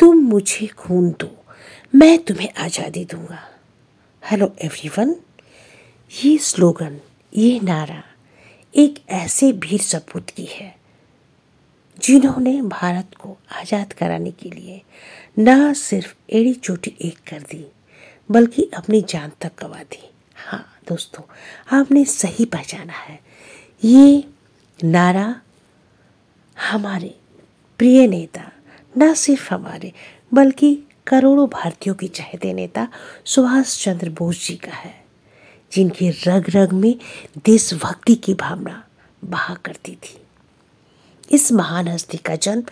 तुम मुझे खून दो, मैं तुम्हें आज़ादी दूंगा। हेलो एवरीवन, ये स्लोगन, ये नारा एक ऐसे वीर सपूत की है जिन्होंने भारत को आज़ाद कराने के लिए ना सिर्फ एड़ी चोटी एक कर दी बल्कि अपनी जान तक गंवा दी। हाँ दोस्तों, आपने सही पहचाना है, ये नारा हमारे प्रिय नेता, ना सिर्फ हमारे बल्कि करोड़ों भारतीयों की चहेते नेता सुभाष चंद्र बोस जी का है, जिनके रग रग में देशभक्ति की भावना बहा करती हस्ती थी। इस महान हस्ती का जन्म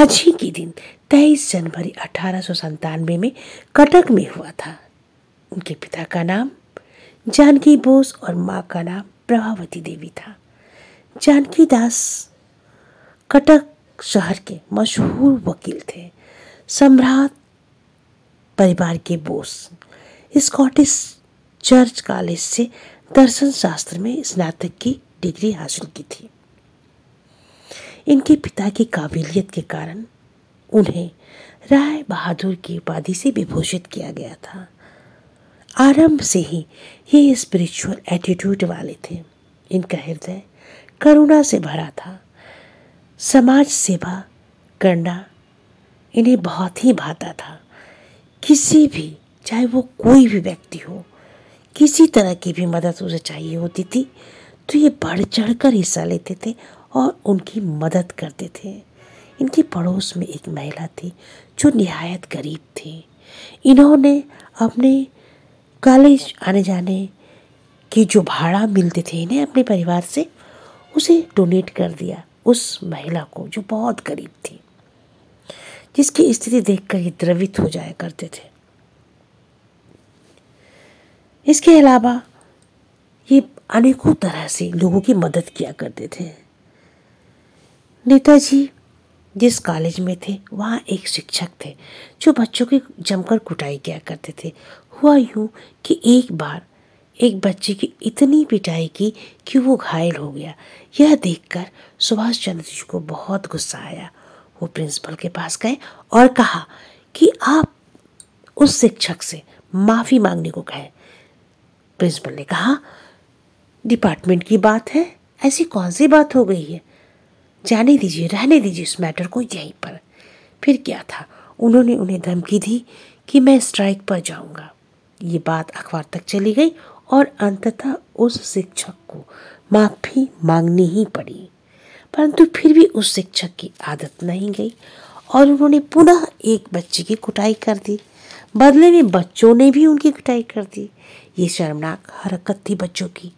आज ही के दिन 23 जनवरी 1897 में कटक में हुआ था। उनके पिता का नाम जानकी बोस और माँ का नाम प्रभावती देवी था। जानकी दास कटक शहर के मशहूर वकील थे। सम्राट परिवार के बोस स्कॉटिश चर्च कॉलेज से दर्शन शास्त्र में स्नातक की डिग्री हासिल की थी। इनके पिता की काबिलियत के कारण उन्हें राय बहादुर की उपाधि से विभूषित किया गया था। आरंभ से ही ये स्पिरिचुअल एटीट्यूड वाले थे। इनका हृदय करुणा से भरा था। समाज सेवा करना इन्हें बहुत ही भाता था। किसी भी, चाहे वो कोई भी व्यक्ति हो, किसी तरह की भी मदद उसे चाहिए होती थी तो ये बढ़ चढ़ कर हिस्सा लेते थे और उनकी मदद करते थे। इनके पड़ोस में एक महिला थी जो निहायत गरीब थी। इन्होंने अपने कॉलेज आने जाने के जो भाड़ा मिलते थे इन्हें अपने परिवार से, उसे डोनेट कर दिया उस महिला को जो बहुत गरीब थी, जिसकी स्थिति देखकर ये द्रवित हो जाया करते थे। इसके अलावा ये अनेकों तरह से लोगों की मदद किया करते थे। नेताजी जिस कॉलेज में थे वहाँ एक शिक्षक थे जो बच्चों की जमकर कुटाई किया करते थे। हुआ यूँ कि एक बार एक बच्चे की इतनी पिटाई की कि वो घायल हो गया। यह देखकर सुभाष चंद्र जी को बहुत गुस्सा आया। वो प्रिंसिपल के पास गए और कहा कि आप उस शिक्षक से माफ़ी मांगने को कहें। प्रिंसिपल ने कहा, डिपार्टमेंट की बात है, ऐसी कौन सी बात हो गई है, जाने दीजिए, रहने दीजिए इस मैटर को यहीं पर। फिर क्या था, उन्होंने उन्हें धमकी दी कि मैं स्ट्राइक पर जाऊंगा। ये बात अखबार तक चली गई और अंततः उस शिक्षक को माफ़ी मांगनी ही पड़ी, परंतु फिर भी उस शिक्षक की आदत नहीं गई और उन्होंने पुनः एक बच्चे की कुटाई कर दी। बदले में बच्चों ने भी उनकी कुटाई कर दी। ये शर्मनाक हरकत थी बच्चों की।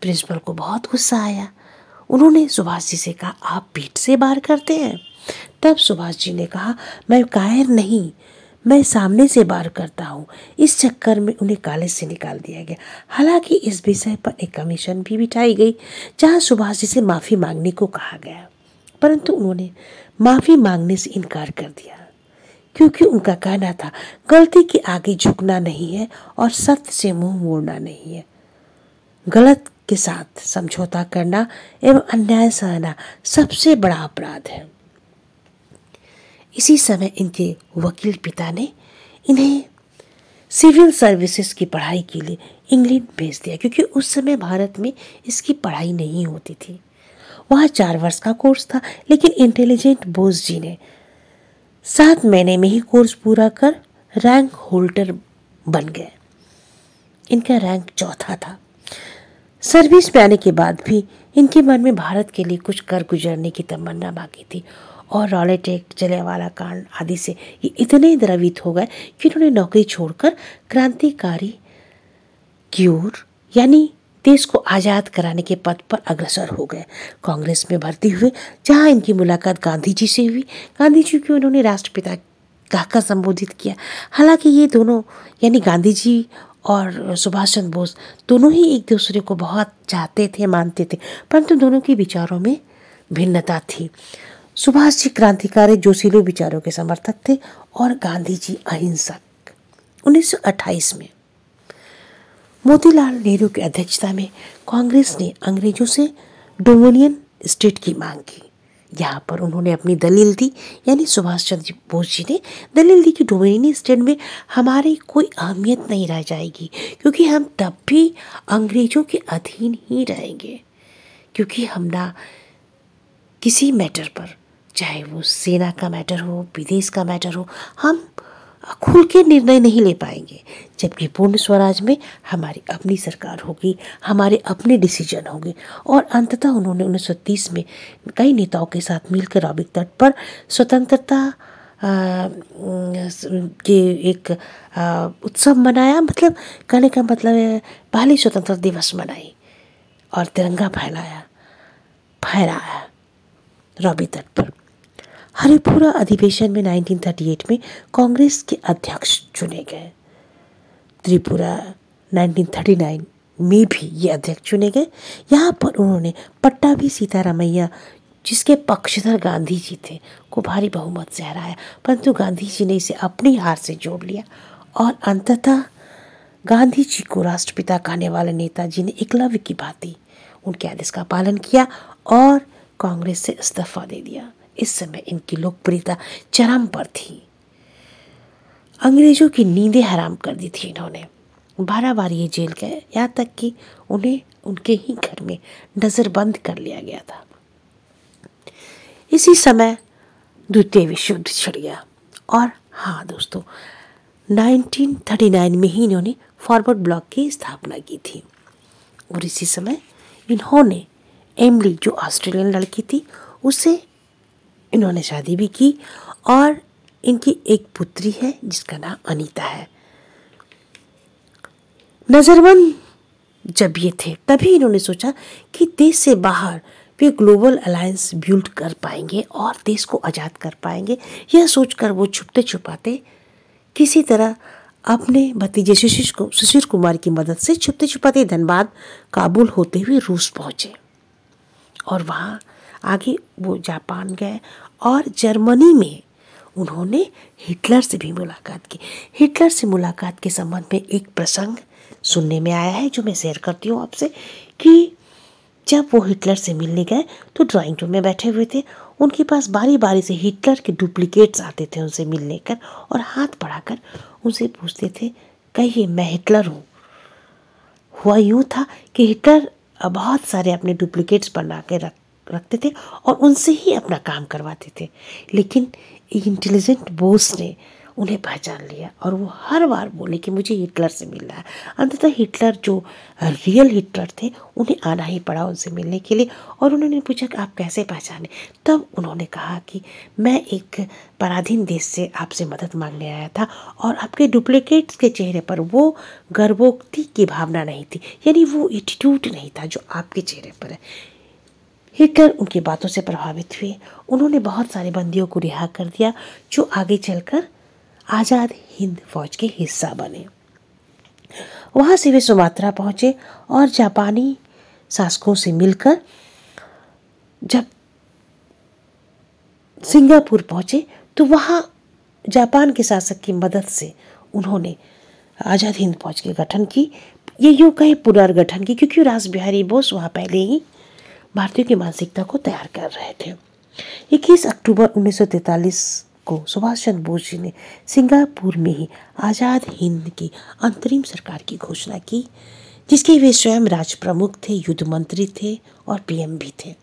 प्रिंसिपल को बहुत गुस्सा आया। उन्होंने सुभाष जी से कहा, आप पीठ से बाहर करते हैं। तब सुभाष जी ने कहा, मैं कायर नहीं, मैं सामने से बाहर करता हूँ। इस चक्कर में उन्हें कॉलेज से निकाल दिया गया। हालांकि इस विषय पर एक कमीशन भी बिठाई गई जहाँ सुभाष जी से माफ़ी मांगने को कहा गया, परंतु उन्होंने माफ़ी मांगने से इनकार कर दिया, क्योंकि उनका कहना था गलती के आगे झुकना नहीं है और सत्य से मुंह मोड़ना नहीं है। गलत के साथ समझौता करना एवं अन्याय सहना सबसे बड़ा अपराध है। इसी समय इनके वकील पिता ने इन्हें सिविल सर्विसेज की पढ़ाई के लिए इंग्लैंड भेज दिया, क्योंकि उस समय भारत में इसकी पढ़ाई नहीं होती थी। वहाँ 4 वर्ष का कोर्स था, लेकिन इंटेलिजेंट बोस जी ने 7 महीने में ही कोर्स पूरा कर रैंक होल्डर बन गए। इनका रैंक 4था था। सर्विस में आने के बाद भी इनके मन में भारत के लिए कुछ कर गुजरने की तमन्ना बाकी थी और रॉलेट एक्ट, जलियांवाला कांड आदि से ये इतने द्रवित हो गए कि इन्होंने नौकरी छोड़कर क्रांतिकारी की ओर, यानी देश को आज़ाद कराने के पद पर अग्रसर हो गए। कांग्रेस में भर्ती हुए, जहां इनकी मुलाकात गांधी जी से हुई। गांधी जी को उन्होंने राष्ट्रपिता कहकर संबोधित किया। हालांकि ये दोनों, यानी गांधी जी और सुभाष चंद्र बोस, दोनों ही एक दूसरे को बहुत चाहते थे, मानते थे, परंतु दोनों के विचारों में भिन्नता थी। सुभाष जी क्रांतिकारी जोशीले विचारों के समर्थक थे और गांधी जी अहिंसक। 1928 में मोतीलाल नेहरू की अध्यक्षता में कांग्रेस ने अंग्रेजों से डोमिनियन स्टेट की मांग की। यहाँ पर उन्होंने अपनी दलील दी, यानी सुभाष चंद्र बोस जी ने दलील दी कि डोमिनियन स्टेट में हमारी कोई अहमियत नहीं रह जाएगी, क्योंकि हम तब भी अंग्रेज़ों के अधीन ही रहेंगे, क्योंकि हम ना किसी मैटर पर, चाहे वो सेना का मैटर हो, विदेश का मैटर हो, हम खुल के निर्णय नहीं ले पाएंगे, जबकि पूर्ण स्वराज में हमारी अपनी सरकार होगी, हमारे अपने डिसीजन होंगे। और अंततः उन्होंने 1930 में कई नेताओं के साथ मिलकर अरबिक तट पर स्वतंत्रता के एक उत्सव मनाया, मतलब कहने का मतलब है पहले स्वतंत्रता दिवस मनाई और तिरंगा फहराया रॉबी तट पर। हरिपुरा अधिवेशन में 1938 में कांग्रेस के अध्यक्ष चुने गए। त्रिपुरा 1939 में भी ये अध्यक्ष चुने गए। यहाँ पर उन्होंने पट्टाभी सीतारामैया, जिसके पक्षधर गांधी जी थे, को भारी बहुमत से हराया, परंतु गांधी जी ने इसे अपनी हार से जोड़ लिया और अंततः गांधी जी को राष्ट्रपिता कहने वाले नेताजी ने एकलव्य की भांति उनके आदेश का पालन किया और कांग्रेस से इस्तीफा दे दिया। इस समय इनकी लोकप्रियता चरम पर थी। अंग्रेजों की नींदें हराम कर दी थी इन्होंने। 12 बार ये जेल गए, यहाँ तक कि उन्हें उनके ही घर में नज़रबंद कर लिया गया था। इसी समय द्वितीय विश्व युद्ध छिड़ गया और हाँ दोस्तों, 1939 में ही इन्होंने फॉरवर्ड ब्लॉक की स्थापना की थी। और इसी समय इन्होंने एमली, जो ऑस्ट्रेलियन लड़की थी, उसे इन्होंने शादी भी की और इनकी एक पुत्री है जिसका नाम अनीता है। नज़रबंद जब ये थे तभी इन्होंने सोचा कि देश से बाहर वे ग्लोबल अलायंस बिल्ड कर पाएंगे और देश को आज़ाद कर पाएंगे। यह सोचकर वो छुपते छुपाते किसी तरह अपने भतीजे सुशील कुमार की मदद से छुपते छुपाते धनबाद, काबुल होते हुए रूस पहुँचे और वहाँ आगे वो जापान गए और जर्मनी में उन्होंने हिटलर से भी मुलाकात की। हिटलर से मुलाकात के संबंध में एक प्रसंग सुनने में आया है जो मैं शेयर करती हूँ आपसे, कि जब वो हिटलर से मिलने गए तो ड्राइंग रूम में बैठे हुए थे। उनके पास बारी बारी से हिटलर के डुप्लीकेट्स आते थे उनसे मिलने कर, और हाथ बढ़ाकर उनसे पूछते थे, कहिए मैं हिटलर हूँ। हुआ यूँ था कि हिटलर बहुत सारे अपने डुप्लीकेट्स बना के रखते थे और उनसे ही अपना काम करवाते थे। लेकिन इंटेलिजेंट बोस ने उन्हें पहचान लिया और वो हर बार बोले कि मुझे हिटलर से मिलना है। अंततः हिटलर, जो रियल हिटलर थे, उन्हें आना ही पड़ा उनसे मिलने के लिए। और उन्होंने पूछा कि आप कैसे पहचाने? तब उन्होंने कहा कि मैं एक पराधीन देश से आपसे मदद मांगने आया था और आपके डुप्लीकेट्स के चेहरे पर वो गर्वोक्ति की भावना नहीं थी, यानी वो एटीट्यूड नहीं था जो आपके चेहरे पर है। हिटलर उनकी बातों से प्रभावित हुए। उन्होंने बहुत सारे बंदियों को रिहा कर दिया जो आगे चलकर आज़ाद हिंद फौज के हिस्सा बने। वहाँ से वे सुमात्रा पहुँचे और जापानी शासकों से मिलकर जब सिंगापुर पहुँचे तो वहाँ जापान के शासक की मदद से उन्होंने आज़ाद हिंद फौज के गठन की, ये यूँ कहीं पुनर्गठन की, क्योंकि राज बिहारी बोस वहाँ पहले ही भारतीयों की मानसिकता को तैयार कर रहे थे। 21 अक्टूबर 1943 को सुभाष चंद्र बोस जी ने सिंगापुर में ही आज़ाद हिंद की अंतरिम सरकार की घोषणा की, जिसके वे स्वयं राज प्रमुख थे, युद्ध मंत्री थे और पीएम भी थे।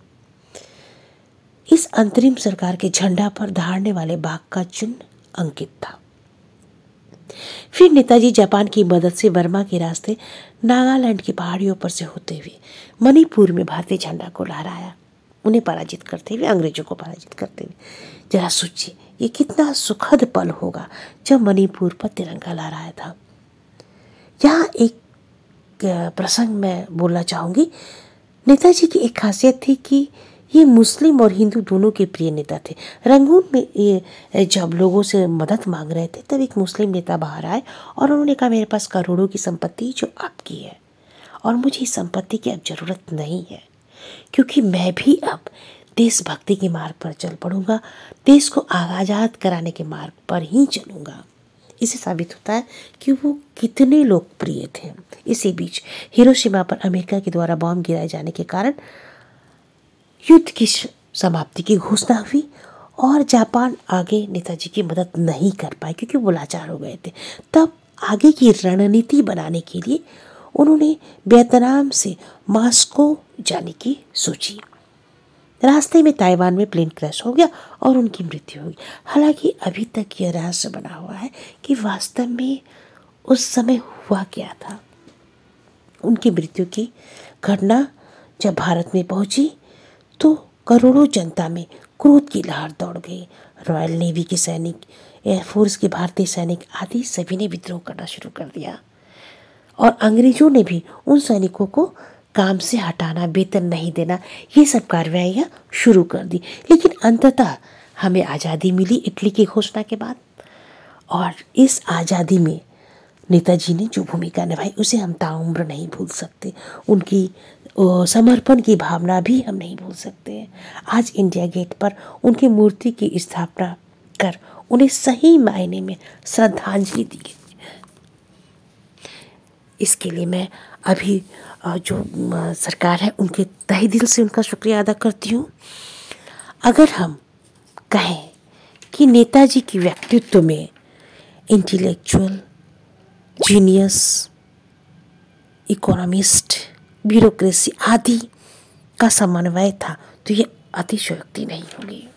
इस अंतरिम सरकार के झंडा पर धारने वाले बाघ का चिन्ह अंकित था। फिर नेताजी जापान की मदद से बर्मा के रास्ते नागालैंड की पहाड़ियों पर से होते हुए मणिपुर में भारतीय झंडा को लहराया, उन्हें पराजित करते हुए, अंग्रेजों को पराजित करते हुए। जरा सोचिए ये कितना सुखद पल होगा जब मणिपुर पर तिरंगा लहराया था। यहाँ एक प्रसंग मैं बोलना चाहूँगी। नेताजी की एक खासियत थी कि ये मुस्लिम और हिंदू दोनों के प्रिय नेता थे। रंगून में ये जब लोगों से मदद मांग रहे थे तब एक मुस्लिम नेता बाहर आए और उन्होंने कहा, मेरे पास करोड़ों की संपत्ति जो आपकी है और मुझे इस संपत्ति की अब ज़रूरत नहीं है, क्योंकि मैं भी अब देशभक्ति के मार्ग पर चल पड़ूंगा, देश को आज़ाद कराने के मार्ग पर ही चलूँगा। इसे साबित होता है कि वो कितने लोकप्रिय थे। इसी बीच हिरोशिमा पर अमेरिका के द्वारा बॉम्ब गिराए जाने के कारण युद्ध की समाप्ति की घोषणा हुई और जापान आगे नेताजी की मदद नहीं कर पाए क्योंकि वो लाचार हो गए थे। तब आगे की रणनीति बनाने के लिए उन्होंने वियतनाम से मास्को जाने की सोची। रास्ते में ताइवान में प्लेन क्रैश हो गया और उनकी मृत्यु हो गई। हालांकि अभी तक यह रहस्य बना हुआ है कि वास्तव में उस समय हुआ क्या था। उनकी मृत्यु की घटना जब भारत में पहुंची तो करोड़ों जनता में क्रोध की लहर दौड़ गई। रॉयल नेवी के सैनिक, एयरफोर्स के भारतीय सैनिक आदि सभी ने विद्रोह करना शुरू कर दिया और अंग्रेजों ने भी उन सैनिकों को काम से हटाना, वेतन नहीं देना, ये सब कार्रवाइयाँ शुरू कर दी। लेकिन अंततः हमें आज़ादी मिली इटली की घोषणा के बाद, और इस आज़ादी में नेताजी ने जो भूमिका निभाई उसे हम ताउम्र नहीं भूल सकते। उनकी समर्पण की भावना भी हम नहीं भूल सकते। आज इंडिया गेट पर उनकी मूर्ति की स्थापना कर उन्हें सही मायने में श्रद्धांजलि दी गई। इसके लिए मैं अभी जो सरकार है उनके तहे दिल से उनका शुक्रिया अदा करती हूँ। अगर हम कहें कि नेताजी के व्यक्तित्व में इंटेलेक्चुअल, जीनियस, इकोनॉमिस्ट, ब्यूरोक्रेसी आदि का समन्वय था तो ये अतिशयोक्ति नहीं होगी।